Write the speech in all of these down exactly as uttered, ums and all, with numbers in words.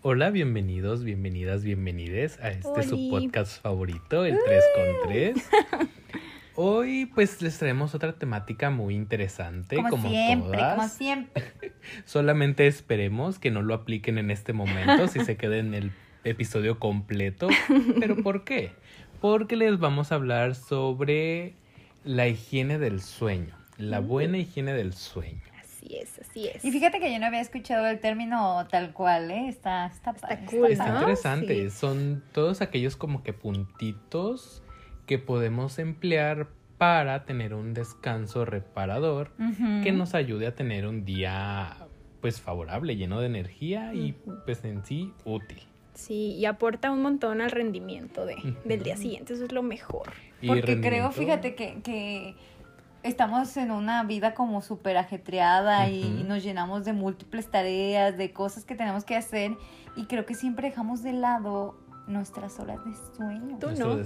Hola, bienvenidos, bienvenidas, bienvenides a este Oli. Su podcast favorito, el tres con tres. Hoy pues les traemos otra temática muy interesante, como, como siempre, todas. Como siempre. Solamente esperemos que no lo apliquen en este momento, si se queden en el episodio completo. ¿Pero por qué? Porque les vamos a hablar sobre la higiene del sueño, la buena higiene del sueño. Así es, así es. Y fíjate que yo no había escuchado el término tal cual, ¿eh? Está, está, está, está cool, está, ¿no? Interesante. Sí. Son todos aquellos como que puntitos que podemos emplear para tener un descanso reparador, uh-huh, que nos ayude a tener un día, pues, favorable, lleno de energía, uh-huh, y, pues, en sí, útil. Sí, y aporta un montón al rendimiento de, uh-huh, del día siguiente. Eso es lo mejor. Porque rendimiento... creo, fíjate, que... que... estamos en una vida como súper ajetreada, uh-huh, y nos llenamos de múltiples tareas, de cosas que tenemos que hacer, y creo que siempre dejamos de lado nuestras horas de sueño. Tú no.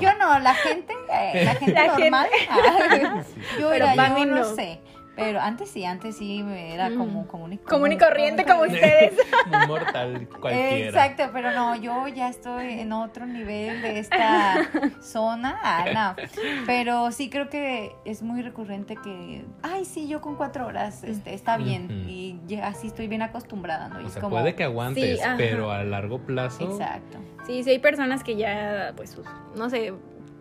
Yo no, la gente, eh, la gente la normal. Gente. Sí. Yo era, yo no, no sé. Pero antes sí, antes sí era como común y común y corriente como ustedes. Un mortal cualquiera. Exacto, pero no, yo ya estoy en otro nivel de esta zona. Ah, no. Pero sí creo que es muy recurrente que, ay, sí, yo con cuatro horas este, está bien, mm-hmm, y ya, así estoy bien acostumbrada, ¿no? Y o sea, como, puede que aguantes, sí, pero a largo plazo. Exacto. Sí, sí hay personas que ya, pues, no sé,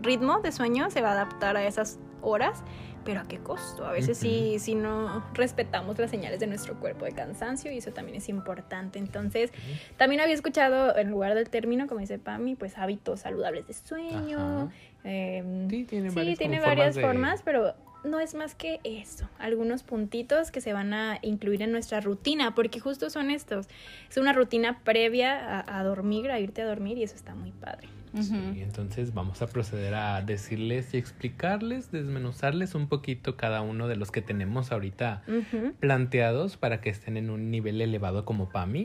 ritmo de sueño se va a adaptar a esas horas, pero ¿a qué costo? A veces, uh-huh, sí, sí no respetamos las señales de nuestro cuerpo de cansancio, y eso también es importante. Entonces, uh-huh, también había escuchado, en lugar del término, como dice Pami, pues hábitos saludables de sueño. Eh, sí, tiene, sí, varias, tiene varias formas, de... formas, pero no es más que eso. Algunos puntitos que se van a incluir en nuestra rutina, porque justo son estos. Es una rutina previa a, a dormir, a irte a dormir, y eso está muy padre. Sí, entonces vamos a proceder a decirles y explicarles, desmenuzarles un poquito cada uno de los que tenemos ahorita, uh-huh, planteados, para que estén en un nivel elevado como Pami.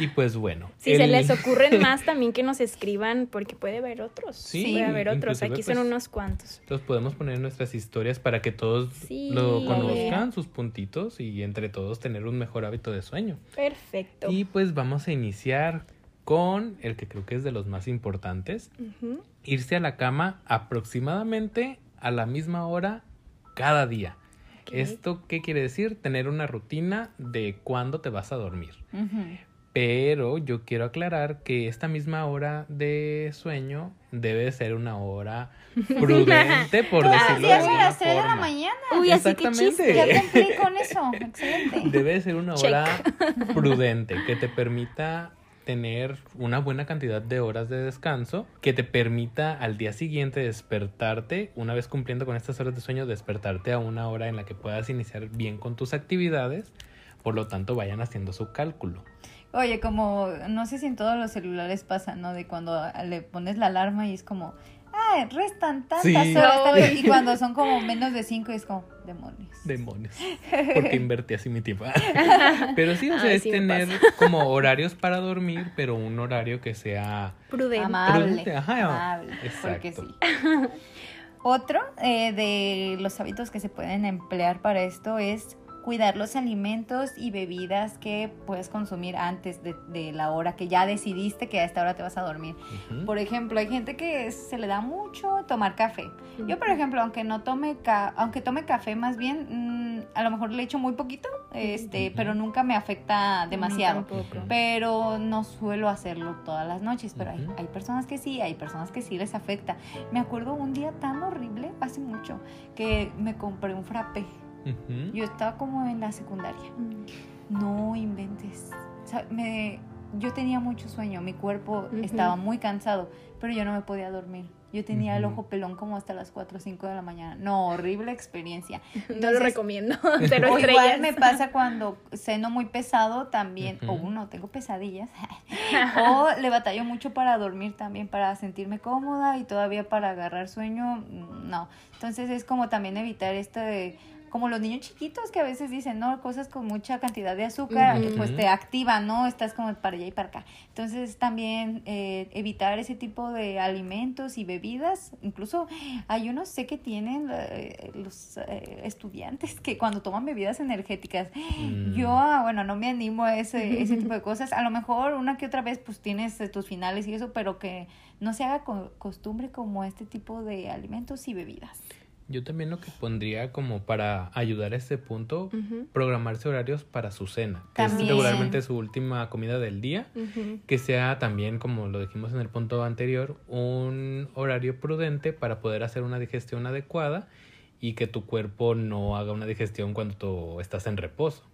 Y pues bueno. Si el... se les ocurren más también, que nos escriban, porque puede haber otros. Sí, puede haber otros. Aquí pues, son unos cuantos. Los podemos poner en nuestras historias para que todos, sí, lo conozcan, sus puntitos, y entre todos tener un mejor hábito de sueño. Perfecto. Y pues vamos a iniciar con el que creo que es de los más importantes, uh-huh, irse a la cama aproximadamente a la misma hora cada día. Okay. ¿Esto qué quiere decir? Tener una rutina de cuándo te vas a dormir. Uh-huh. Pero yo quiero aclarar que esta misma hora de sueño debe ser una hora prudente, por decirlo así. Claro, si es a las tres de la mañana. Uy, así que chiste. Ya cumplí con eso. Excelente. Debe ser una hora Check. prudente que te permita tener una buena cantidad de horas de descanso, que te permita al día siguiente despertarte, una vez cumpliendo con estas horas de sueño, despertarte a una hora en la que puedas iniciar bien con tus actividades. Por lo tanto, vayan haciendo su cálculo. Oye, como, no sé si en todos los celulares pasa, ¿no? De cuando le pones la alarma y es como, ah, restan tantas, sí, horas, no, y cuando son como menos de cinco es como, demonios. Demonios. Porque invertí así mi tiempo. Pero sí, o sea, ay, es sí tener como horarios para dormir, pero un horario que sea... prudente. Amable. Prudente. Ajá, amable. Exacto. Porque sí. Otro eh, de los hábitos que se pueden emplear para esto es cuidar los alimentos y bebidas que puedes consumir antes de, de la hora que ya decidiste que a esta hora te vas a dormir. Uh-huh. Por ejemplo, hay gente que se le da mucho tomar café. Uh-huh. Yo, por ejemplo, aunque no tome ca- aunque tome café, más bien, mmm, a lo mejor le echo muy poquito, este, uh-huh, pero nunca me afecta demasiado. Uh-huh. Pero no suelo hacerlo todas las noches. Pero uh-huh, hay, hay personas que sí, hay personas que sí les afecta. Me acuerdo un día tan horrible, hace mucho, que me compré un frappé. Uh-huh. Yo estaba como en la secundaria. Uh-huh. No inventes. O sea, me, yo tenía mucho sueño, mi cuerpo, uh-huh, estaba muy cansado, pero yo no me podía dormir. Yo tenía, uh-huh, el ojo pelón como hasta las cuatro o cinco de la mañana. No, horrible experiencia. Entonces, no lo recomiendo. Te lo estrellas. Igual me pasa cuando ceno muy pesado también, uh-huh, o uno, tengo pesadillas, o le batallo mucho para dormir también, para sentirme cómoda y todavía para agarrar sueño, no. Entonces es como también evitar esto de... como los niños chiquitos que a veces dicen, no, cosas con mucha cantidad de azúcar, uh-huh. pues te activan, ¿no? Estás como para allá y para acá. Entonces también eh, evitar ese tipo de alimentos y bebidas. Incluso hay unos, sé que tienen eh, los eh, estudiantes que cuando toman bebidas energéticas, uh-huh. yo, bueno, no me animo a ese, ese tipo de cosas. A lo mejor una que otra vez pues tienes tus finales y eso, pero que no se haga co- costumbre como este tipo de alimentos y bebidas. Yo también lo que pondría como para ayudar a este punto, uh-huh. programarse horarios para su cena, que también es regularmente su última comida del día, uh-huh. que sea también, como lo dijimos en el punto anterior, un horario prudente para poder hacer una digestión adecuada y que tu cuerpo no haga una digestión cuando tú estás en reposo.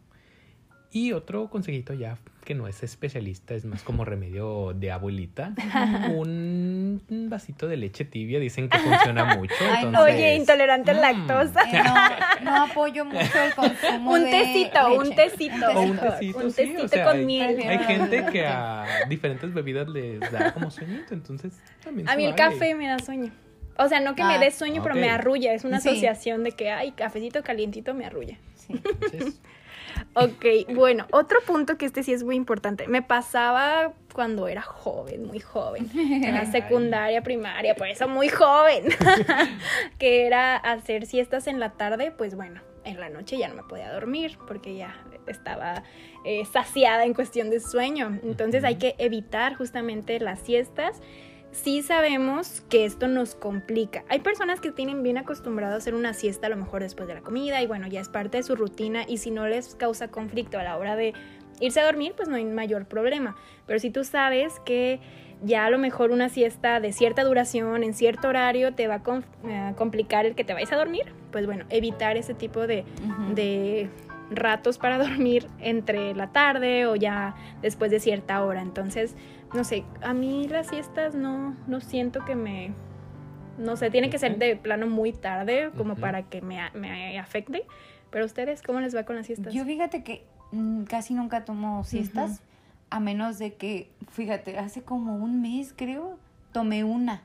Y otro consejito ya, que no es especialista, es más como remedio de abuelita. Un vasito de leche tibia, dicen que funciona mucho. Ay, entonces... Oye, intolerante a mm. lactosa. Eh, no, no apoyo mucho el consumo un de tecito, leche. Un tecito, un tecito. Un tecito, un tecito, sí, o sea, con hay, miel. Hay gente que a diferentes bebidas les da como sueñito, entonces también a mí el vale. café me da sueño. O sea, no que ah, me dé sueño, okay. pero me arrulla. Es una sí. asociación de que, ay, cafecito calientito me arrulla. Sí, entonces... Ok, bueno, otro punto que este sí es muy importante. Me pasaba cuando era joven, muy joven, en la secundaria, primaria, por eso muy joven, que era hacer siestas en la tarde, pues bueno, en la noche ya no me podía dormir porque ya estaba eh, saciada en cuestión de sueño. Entonces hay que evitar justamente las siestas. Sí sabemos que esto nos complica. Hay personas que tienen bien acostumbrado a hacer una siesta a lo mejor después de la comida y bueno, ya es parte de su rutina y si no les causa conflicto a la hora de irse a dormir, pues no hay mayor problema. Pero si tú sabes que ya a lo mejor una siesta de cierta duración, en cierto horario, te va a com- eh, complicar el que te vayas a dormir, pues bueno, evitar ese tipo de... Uh-huh. de ratos para dormir entre la tarde o ya después de cierta hora. Entonces, no sé, a mí las siestas no, no siento que me... No sé, tiene que ser de plano muy tarde como uh-huh. para que me, me afecte. Pero ustedes, ¿cómo les va con las siestas? Yo fíjate que mm, casi nunca tomo siestas, uh-huh. a menos de que, fíjate, hace como un mes creo, tomé una.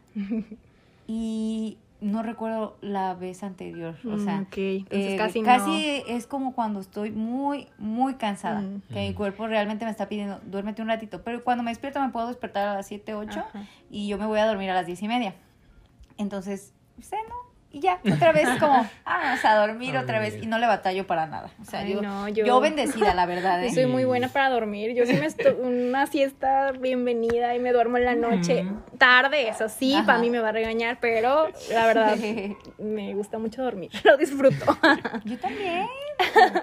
Y... no recuerdo la vez anterior, o sea, okay. Entonces, eh, casi, casi no. Es como cuando estoy muy, muy cansada, mm. que mm. mi cuerpo realmente me está pidiendo, duérmete un ratito, pero cuando me despierto me puedo despertar a las siete, ocho, ajá. y yo me voy a dormir a las diez y media, entonces, ceno, y ya, otra vez como, ah, vamos a dormir oh, otra vez, y no le batallo para nada, o sea, ay, digo, no, yo... yo bendecida, la verdad, ¿eh? Soy muy buena para dormir, yo sí me estoy, una siesta bienvenida, y me duermo en la noche, mm. tarde, eso sí, ajá. para mí me va a regañar, pero la verdad, me gusta mucho dormir, lo disfruto. Yo también.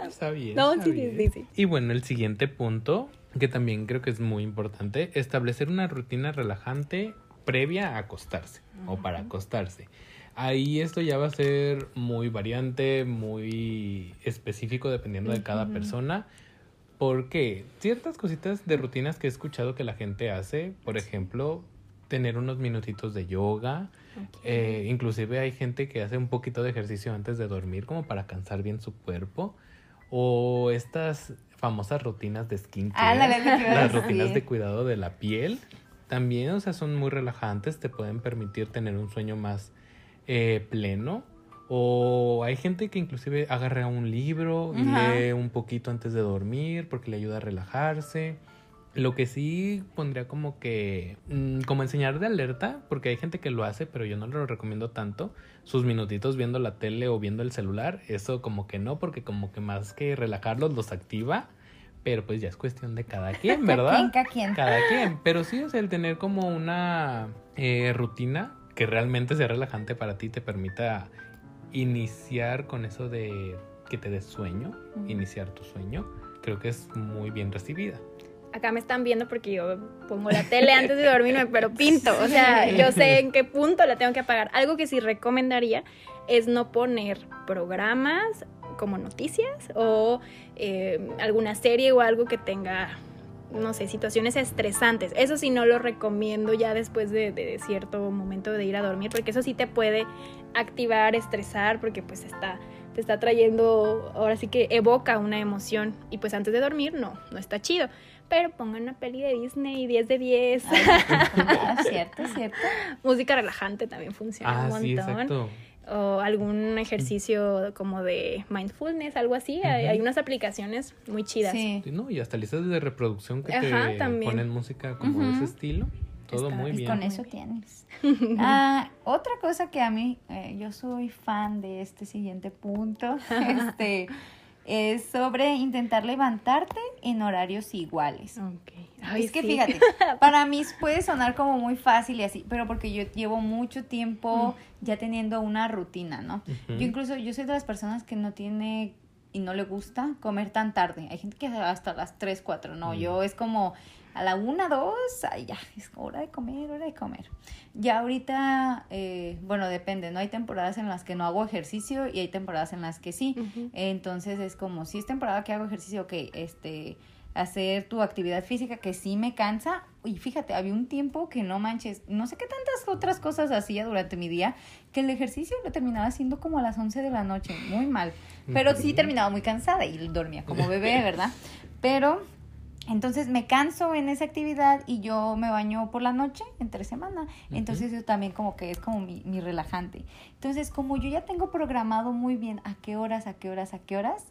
Está bien, no, está sí, bien. Sí, sí, sí. Y bueno, el siguiente punto, que también creo que es muy importante, establecer una rutina relajante previa a acostarse, ajá. o para acostarse. Ahí esto ya va a ser muy variante, muy específico dependiendo de cada persona, porque ciertas cositas de rutinas que he escuchado que la gente hace, por ejemplo, tener unos minutitos de yoga, okay. eh, inclusive hay gente que hace un poquito de ejercicio antes de dormir como para cansar bien su cuerpo, o estas famosas rutinas de skincare, ah, la las rutinas de cuidado de la piel, también, o sea, son muy relajantes, te pueden permitir tener un sueño más Eh, pleno, o hay gente que inclusive agarra un libro y uh-huh. lee un poquito antes de dormir porque le ayuda a relajarse. Lo que sí pondría como que mmm, como enseñar de alerta, porque hay gente que lo hace pero yo no lo recomiendo tanto, sus minutitos viendo la tele o viendo el celular, eso como que no, porque como que más que relajarlos los activa. Pero pues ya es cuestión de cada quien, ¿verdad? Cada quien, cada quien. Pero sí, o sea, el tener como una eh, rutina que realmente sea relajante para ti, te permita iniciar con eso de que te des sueño, uh-huh. iniciar tu sueño, creo que es muy bien recibida. Acá me están viendo porque yo pongo la tele antes de dormirme, pero pinto, o sea, yo sé en qué punto la tengo que apagar. Algo que sí recomendaría es no poner programas como noticias o eh, alguna serie o algo que tenga... no sé, situaciones estresantes. Eso sí no lo recomiendo ya después de, de cierto momento de ir a dormir, porque eso sí te puede activar, estresar, porque pues está, te está trayendo, ahora sí que evoca una emoción. Y pues antes de dormir, no, no está chido. Pero pongan una peli de Disney, diez de diez. Ah, cierto, cierto. Música relajante también funciona ah, un montón. Sí, exacto. o algún ejercicio como de mindfulness, algo así. Uh-huh. Hay, hay unas aplicaciones muy chidas. Sí. No, y hasta listas de reproducción que Ajá, te también. ponen música como uh-huh. de ese estilo. Todo Está, muy bien. Con eso tienes. Ah, otra cosa que a mí, eh, yo soy fan de este siguiente punto, este, es sobre intentar levantarte en horarios iguales. Okay. Ay, es que sí. Fíjate, para mí puede sonar como muy fácil y así, pero porque yo llevo mucho tiempo mm. ya teniendo una rutina, ¿no? Uh-huh. Yo incluso, yo soy de las personas que no tiene... y no le gusta comer tan tarde. Hay gente que hasta las tres, cuatro, no, mm. yo es como a la una, dos, ay ya, es hora de comer, hora de comer. Ya ahorita, eh, bueno, depende, ¿no? Hay temporadas en las que no hago ejercicio y hay temporadas en las que sí. Uh-huh. Entonces es como, si es temporada que hago ejercicio, ok, este, hacer tu actividad física que sí me cansa. Y fíjate, había un tiempo que no manches, no sé qué tantas otras cosas hacía durante mi día, que el ejercicio lo terminaba haciendo como a las once de la noche, muy mal. Pero sí terminaba muy cansada y dormía como bebé, ¿verdad? Pero entonces me canso en esa actividad y yo me baño por la noche, entre semana. Entonces yo también como que es como mi, mi relajante. Entonces como yo ya tengo programado muy bien a qué horas, a qué horas, a qué horas,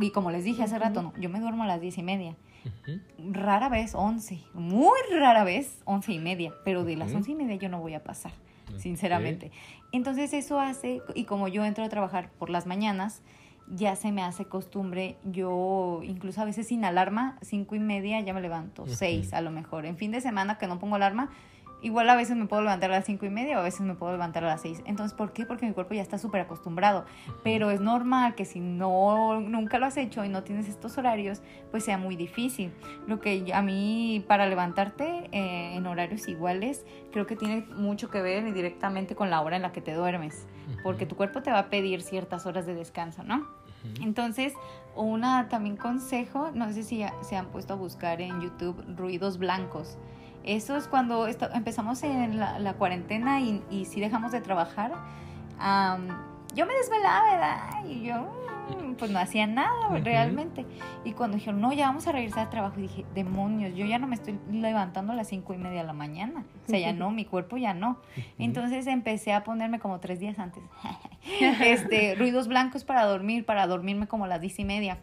y como les dije hace rato, no, yo me duermo a las diez y media. Uh-huh. Rara vez once, muy rara vez once y media, pero de uh-huh. las once y media yo no voy a pasar, uh-huh. sinceramente. Entonces eso hace, y como yo entro a trabajar por las mañanas, ya se me hace costumbre, yo incluso a veces sin alarma, cinco y media ya me levanto, uh-huh. seis a lo mejor. En fin de semana que no pongo alarma, igual a veces me puedo levantar a las cinco y media o a veces me puedo levantar a las seis. Entonces, ¿por qué? Porque mi cuerpo ya está súper acostumbrado. Pero es normal que si no nunca lo has hecho y no tienes estos horarios, pues sea muy difícil. Lo que a mí, para levantarte eh, en horarios iguales, creo que tiene mucho que ver directamente con la hora en la que te duermes. Porque tu cuerpo te va a pedir ciertas horas de descanso, ¿no? Entonces, una también consejo, no sé si se han puesto a buscar en YouTube ruidos blancos. Eso es cuando esto, empezamos en la, la cuarentena y, y si dejamos de trabajar, um, yo me desvelaba, ¿verdad? Y yo pues no hacía nada uh-huh. realmente. Y cuando dijeron, no, ya vamos a regresar al trabajo, y dije, demonios, yo ya no me estoy levantando a las cinco y media de la mañana. O sea, ya no, mi cuerpo ya no. Uh-huh. Entonces empecé a ponerme como tres días antes este, ruidos blancos para dormir, para dormirme como a las diez y media.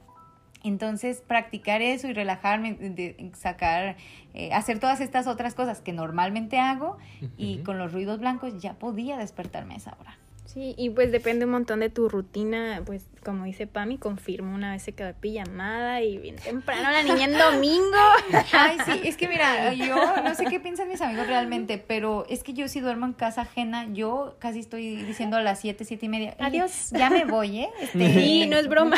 Entonces, practicar eso y relajarme, de sacar, eh, hacer todas estas otras cosas que normalmente hago uh-huh. y con los ruidos blancos ya podía despertarme a esa hora. Sí, y pues depende un montón de tu rutina, pues como dice Pami, confirmo, una vez se quedó pijamada y bien temprano la niña en domingo. Ay, sí, es que mira, yo no sé qué piensan mis amigos realmente, pero es que yo si duermo en casa ajena, yo casi estoy diciendo a las siete, siete y media. Adiós. Ya me voy, ¿eh? Este, sí, no es broma.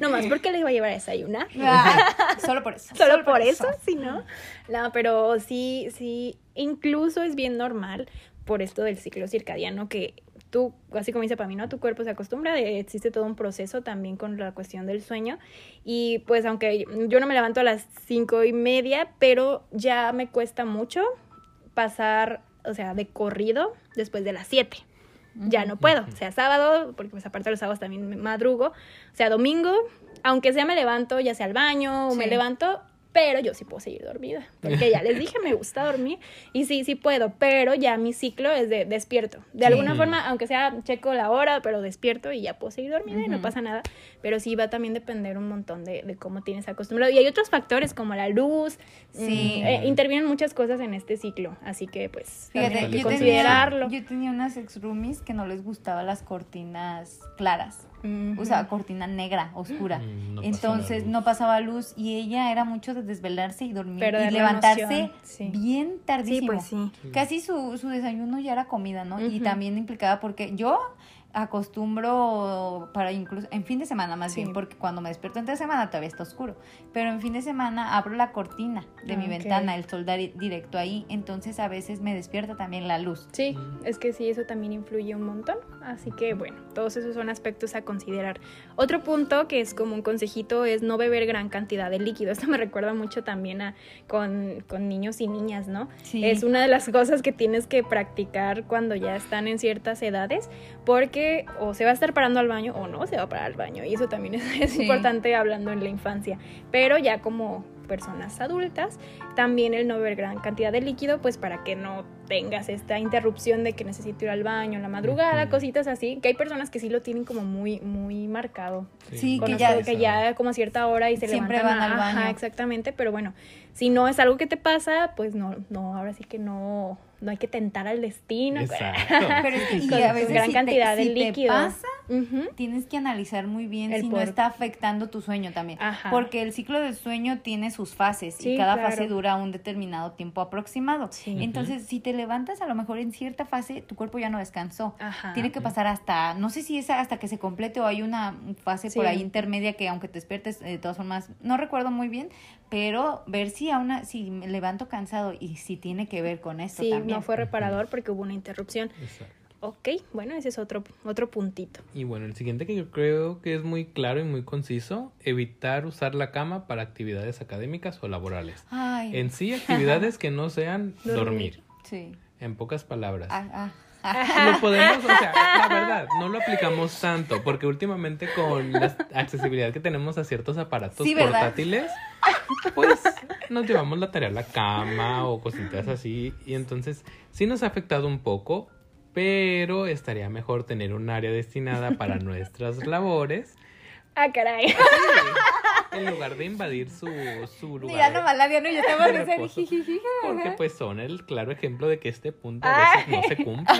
No más porque le iba a llevar a desayunar. Ah, solo por eso. Solo, solo por, por eso, eso. Sí, ¿no? No, pero sí, sí, incluso es bien normal por esto del ciclo circadiano que... Tú, así como dice Pami, ¿no? Tu cuerpo se acostumbra, existe todo un proceso también con la cuestión del sueño y pues aunque yo no me levanto a las cinco y media, pero ya me cuesta mucho pasar, o sea, de corrido después de las siete. Ya no puedo, o sea sábado, porque pues aparte los sábados también me madrugo, o sea domingo, aunque sea me levanto ya sea al baño o sí. me levanto, pero yo sí puedo seguir dormida, porque ya les dije, me gusta dormir, y sí, sí puedo, pero ya mi ciclo es de despierto. De sí. alguna forma, aunque sea checo la hora, pero despierto y ya puedo seguir dormida uh-huh. y no pasa nada. Pero sí va a también depender un montón de, de cómo tienes acostumbrado. Y hay otros factores como la luz, sí. eh, intervienen muchas cosas en este ciclo, así que pues fíjate, hay que yo considerarlo. Tenía, yo tenía unas ex-roomies que no les gustaban las cortinas claras. Uh-huh. O sea, cortina negra, oscura. No Entonces no pasaba luz y ella era mucho de desvelarse y dormir pero y levantarse sí. bien tardísimo. Sí, pues sí. Casi su, su desayuno ya era comida, ¿no? Uh-huh. Y también implicaba porque yo acostumbro para incluso en fin de semana más sí. bien, porque cuando me despierto entre semana todavía está oscuro, pero en fin de semana abro la cortina de mi okay. ventana, el sol da directo ahí, entonces a veces me despierta también la luz. Sí, es que sí, eso también influye un montón, así que bueno, todos esos son aspectos a considerar. Otro punto que es como un consejito es no beber gran cantidad de líquido. Esto me recuerda mucho también a con, con niños y niñas, ¿no? Sí. Es una de las cosas que tienes que practicar cuando ya están en ciertas edades, porque o se va a estar parando al baño o no se va a parar al baño, y eso también es, es sí. importante hablando en la infancia, pero ya como personas adultas, también el no beber gran cantidad de líquido, pues para que no tengas esta interrupción de que necesito ir al baño en la madrugada, uh-huh. cositas así, que hay personas que sí lo tienen como muy muy marcado. Sí, que ya, que ya como a cierta hora y se siempre levantan, van al baño. Ajá, exactamente, pero bueno, si no es algo que te pasa, pues no, no, ahora sí que no, no hay que tentar al destino. Exacto. Pero es que y con, a veces gran si cantidad te, de si líquido. Te pasa, uh-huh. tienes que analizar muy bien el si por... no está afectando tu sueño también. Ajá. Porque el ciclo del sueño tiene sus fases, sí, y cada claro. fase dura un determinado tiempo aproximado. Sí. Entonces, uh-huh. si te levantas, a lo mejor en cierta fase tu cuerpo ya no descansó. Ajá. Tiene que pasar hasta, no sé si es hasta que se complete o hay una fase sí. por ahí intermedia que aunque te despiertes, de todas formas, no recuerdo muy bien, pero ver si a una, si me levanto cansado y si tiene que ver con esto sí, también. No fue reparador porque hubo una interrupción. Exacto. Ok, bueno, ese es otro, otro puntito. Y bueno, el siguiente que yo creo que es muy claro y muy conciso, evitar usar la cama para actividades académicas o laborales. Ay. En sí, actividades que no sean dormir. dormir. Sí. En pocas palabras. Ah, ah. Lo podemos, o sea, la verdad, no lo aplicamos tanto, porque últimamente con la accesibilidad que tenemos a ciertos aparatos sí, portátiles... ¿verdad? Pues nos llevamos la tarea a la cama o cositas así. Y entonces sí nos ha afectado un poco, pero estaría mejor tener un área destinada para nuestras labores. Ah, caray. Sí, en lugar de invadir su, su lugar. Ya no, Malavia, no, yo estaba pensando. Porque pues son el claro ejemplo de que este punto a veces no se cumple.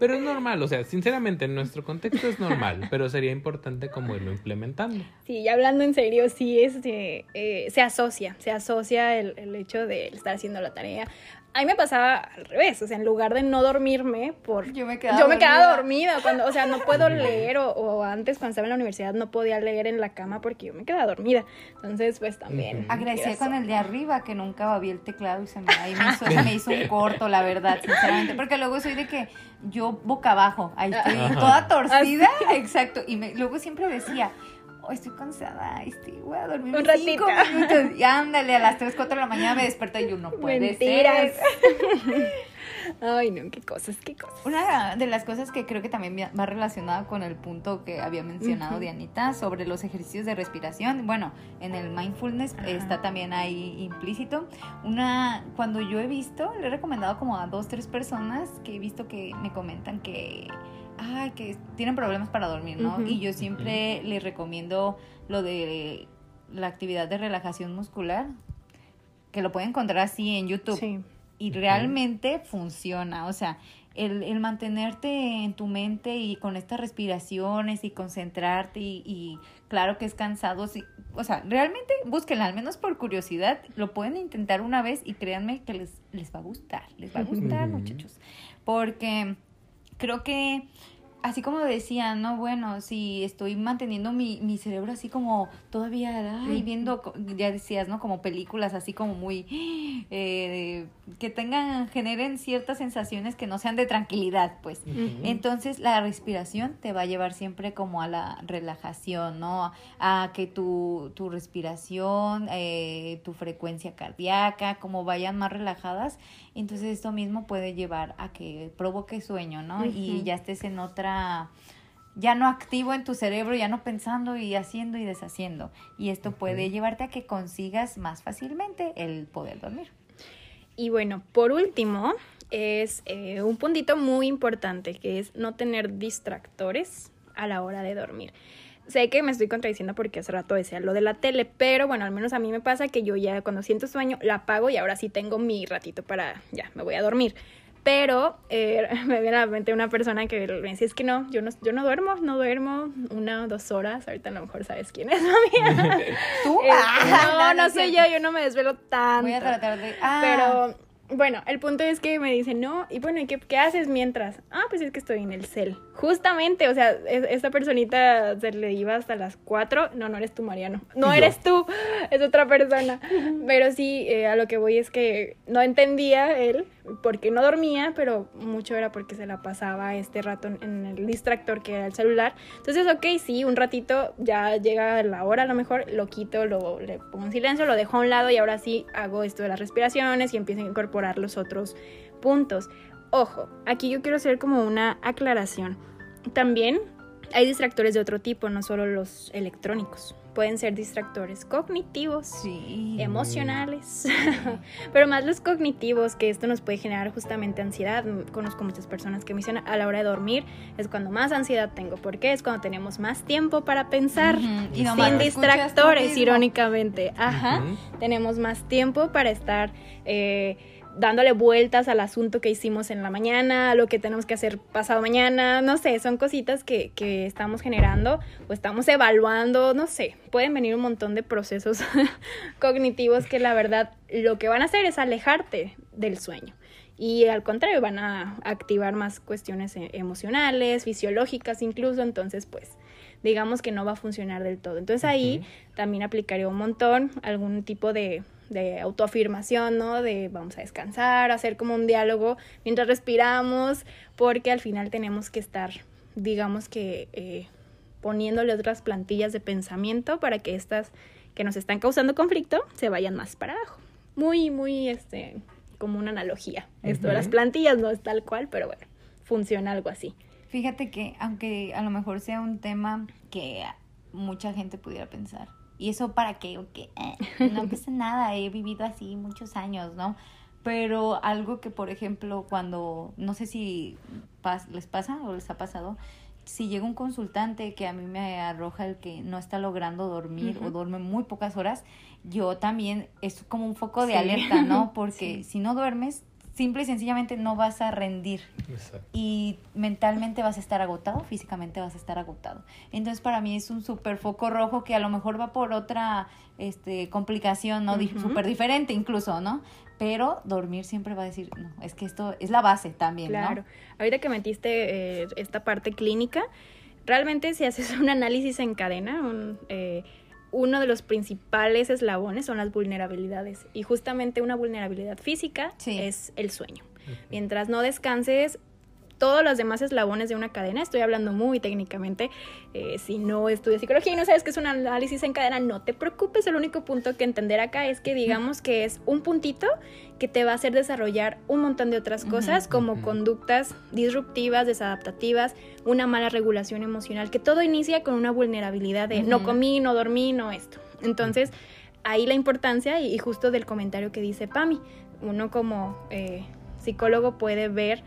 Pero es normal, o sea, sinceramente, en nuestro contexto es normal, pero sería importante como irlo implementando. Sí, y hablando en serio, sí, es, eh, eh, se asocia, se asocia el, el hecho de estar haciendo la tarea. A mí me pasaba al revés, o sea, en lugar de no dormirme, por yo me quedaba, yo me quedaba dormida. dormida. cuando, o sea, no puedo leer, o, o antes cuando estaba en la universidad no podía leer en la cama porque yo me quedaba dormida. Entonces, pues también. Uh-huh. Agradecía con el de arriba que nunca babía el teclado y se me, ahí me, hizo, se me hizo un corto, la verdad, sinceramente. Porque luego soy de que yo boca abajo, ahí estoy uh-huh. toda torcida, ¿así? Exacto. Y me, luego siempre decía... estoy cansada, estoy, voy a dormir un ratito. Minutos. Y ándale, a las tres, cuatro de la mañana me desperto y yo, no puede Mentiras. ser. Ay, no, qué cosas, qué cosas. Una de las cosas que creo que también va relacionada con el punto que había mencionado uh-huh. Dianita sobre los ejercicios de respiración. Bueno, en el mindfulness uh-huh. está también ahí implícito. Una, cuando yo he visto, le he recomendado como a dos, tres personas que he visto que me comentan que... ay, que tienen problemas para dormir, ¿no? Uh-huh. Y yo siempre uh-huh. les recomiendo lo de la actividad de relajación muscular, que lo pueden encontrar así en YouTube. Sí. Y uh-huh. realmente funciona, o sea, el, el mantenerte en tu mente y con estas respiraciones y concentrarte y, y claro que es cansado, sí, o sea, realmente búsquenla, al menos por curiosidad, lo pueden intentar una vez y créanme que les, les va a gustar, les va a gustar, uh-huh. muchachos, porque... creo que, así como decían, no, bueno, si estoy manteniendo mi, mi cerebro así como todavía, ay, viendo, ya decías, ¿no? Como películas así como muy, eh, que tengan, generen ciertas sensaciones que no sean de tranquilidad, pues. Uh-huh. Entonces, la respiración te va a llevar siempre como a la relajación, ¿no? A que tu, tu respiración, eh, tu frecuencia cardíaca, como vayan más relajadas. Entonces, esto mismo puede llevar a que provoque sueño, ¿no? Uh-huh. Y ya estés en otra, ya no activo en tu cerebro, ya no pensando y haciendo y deshaciendo. Y esto uh-huh. puede llevarte a que consigas más fácilmente el poder dormir. Y bueno, por último, es eh, un puntito muy importante, que es no tener distractores a la hora de dormir. Sé que me estoy contradiciendo porque hace rato decía lo de la tele, pero bueno, al menos a mí me pasa que yo ya cuando siento sueño la apago y ahora sí tengo mi ratito para, ya, me voy a dormir. Pero eh, me viene a la mente una persona que me dice, es que no, yo no, yo no duermo, no duermo una o dos horas. Ahorita a lo mejor sabes quién es, amiga. ¿Tú? Eh, ah, no, no, no soy yo, yo no me desvelo tanto. Voy a tratar de... Ah. Pero... bueno, el punto es que me dicen, no, y bueno, ¿y qué, qué haces mientras? Ah, pues es que estoy en el cel. Justamente, o sea, es, esta personita se le iba hasta las cuatro. No, no eres tú, Mariano. No eres tú, es otra persona. Pero sí, eh, a lo que voy es que no entendía él por qué no dormía, pero mucho era porque se la pasaba este rato en el distractor que era el celular. Entonces, ok, sí, un ratito, ya llega la hora a lo mejor, lo quito, lo, le pongo en silencio, lo dejo a un lado y ahora sí hago esto de las respiraciones y empiezo a incorporar los otros puntos. Ojo, aquí yo quiero hacer como una aclaración. También hay distractores de otro tipo, no solo los electrónicos. pueden ser distractores cognitivos, sí, emocionales, pero más los cognitivos, que esto nos puede generar justamente ansiedad. Conozco muchas personas que me dicen, a la hora de dormir es cuando más ansiedad tengo, porque es cuando tenemos más tiempo para pensar, uh-huh, y sin distractores, irónicamente, ajá, uh-huh, tenemos más tiempo para estar eh, dándole vueltas al asunto que hicimos en la mañana, a lo que tenemos que hacer pasado mañana, no sé, son cositas que, que estamos generando o estamos evaluando, no sé, pueden venir un montón de procesos cognitivos que la verdad lo que van a hacer es alejarte del sueño y al contrario van a activar más cuestiones emocionales, fisiológicas incluso, entonces pues digamos que no va a funcionar del todo. Entonces ahí uh-huh, también aplicaría un montón algún tipo de... de autoafirmación, ¿no? De vamos a descansar, hacer como un diálogo mientras respiramos, porque al final tenemos que estar, digamos que eh, poniéndole otras plantillas de pensamiento para que estas que nos están causando conflicto se vayan más para abajo. Muy, muy, este, como una analogía. Uh-huh. Esto de las plantillas no es tal cual, pero bueno, funciona algo así. Fíjate que, aunque a lo mejor sea un tema que mucha gente pudiera pensar, ¿y eso para qué? ¿O qué? Eh, no pasa nada, he vivido así muchos años, ¿no? Pero algo que, por ejemplo, cuando, no sé si pas, les pasa o les ha pasado, si llega un consultante que a mí me arroja el que no está logrando dormir, uh-huh, o duerme muy pocas horas, yo también, es como un foco de, sí, alerta, ¿no? Porque sí, si no duermes, simple y sencillamente no vas a rendir. Exacto. Y mentalmente vas a estar agotado, físicamente vas a estar agotado. Entonces, para mí es un súper foco rojo que a lo mejor va por otra este, complicación, ¿no? Uh-huh. Súper diferente incluso, ¿no? Pero dormir siempre va a decir, no, es que esto es la base también, claro, ¿no? Claro. Ahorita que metiste eh, esta parte clínica, realmente si haces un análisis en cadena, un... Eh, uno de los principales eslabones son las vulnerabilidades y justamente una vulnerabilidad física, sí, es el sueño. Uh-huh. Mientras no descanses, todos los demás eslabones de una cadena, estoy hablando muy técnicamente, eh, si no estudias psicología y no sabes qué es un análisis en cadena, no te preocupes, el único punto que entender acá es que digamos que es un puntito que te va a hacer desarrollar un montón de otras cosas, uh-huh, como uh-huh, conductas disruptivas, desadaptativas, una mala regulación emocional, que todo inicia con una vulnerabilidad de uh-huh, no comí, no dormí, no esto. Entonces, ahí la importancia y justo del comentario que dice Pami, uno como eh, psicólogo puede ver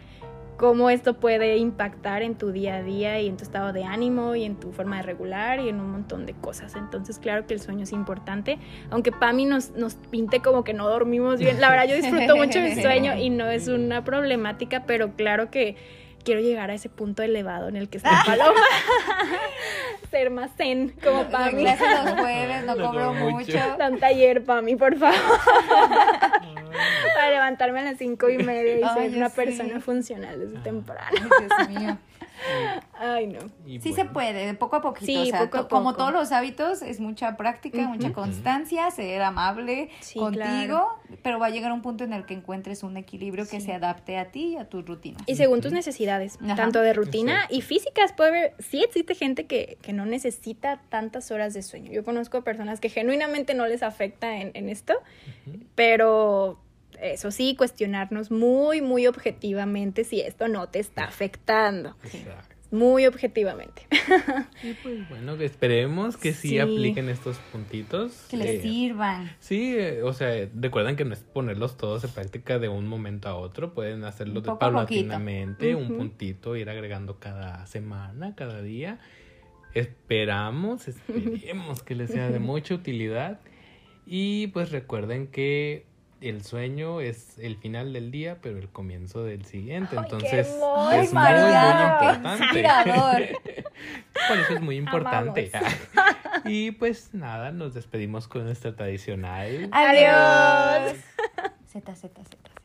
cómo esto puede impactar en tu día a día y en tu estado de ánimo y en tu forma de regular y en un montón de cosas. Entonces, claro que el sueño es importante. Aunque Pami nos, nos pinte como que no dormimos bien. La verdad, yo disfruto mucho mi sueño y no es una problemática, pero claro que quiero llegar a ese punto elevado en el que está Paloma. Ser más zen, como Pami. Gracias a los jueves, no cobro mucho. Tan taller, Pami, por favor. Para levantarme a las cinco y media y ser, oh, una, sí, persona funcional desde temprano. Dios mío. Ay, no. Sí, bueno, se puede, de poco a poquito. Sí, o sea, poco a poco. Como todos los hábitos, es mucha práctica, uh-huh, mucha constancia, ser amable, sí, contigo, claro, pero va a llegar un punto en el que encuentres un equilibrio, sí, que se adapte a ti y a tus rutinas. Y según tus necesidades, ajá, tanto de rutina, exacto, y físicas. Puede haber, sí existe gente que, que no necesita tantas horas de sueño. Yo conozco personas que genuinamente no les afecta en, en esto, uh-huh, pero... eso sí, cuestionarnos muy, muy objetivamente si esto no te está afectando. Exacto. Muy objetivamente. Y pues bueno, esperemos que sí, sí apliquen estos puntitos. Que les eh, sirvan. Sí, eh, o sea, recuerden que no es ponerlos todos en práctica de un momento a otro. Pueden hacerlo de paulatinamente, uh-huh, un puntito, ir agregando cada semana, cada día. Esperamos, esperemos que les sea de mucha utilidad. Y pues recuerden que el sueño es el final del día, pero el comienzo del siguiente. Ay, entonces, es muy, muy importante. Por eso es muy importante. Y pues nada, nos despedimos con nuestra tradicional. ¡Adiós! Z, Z, Z.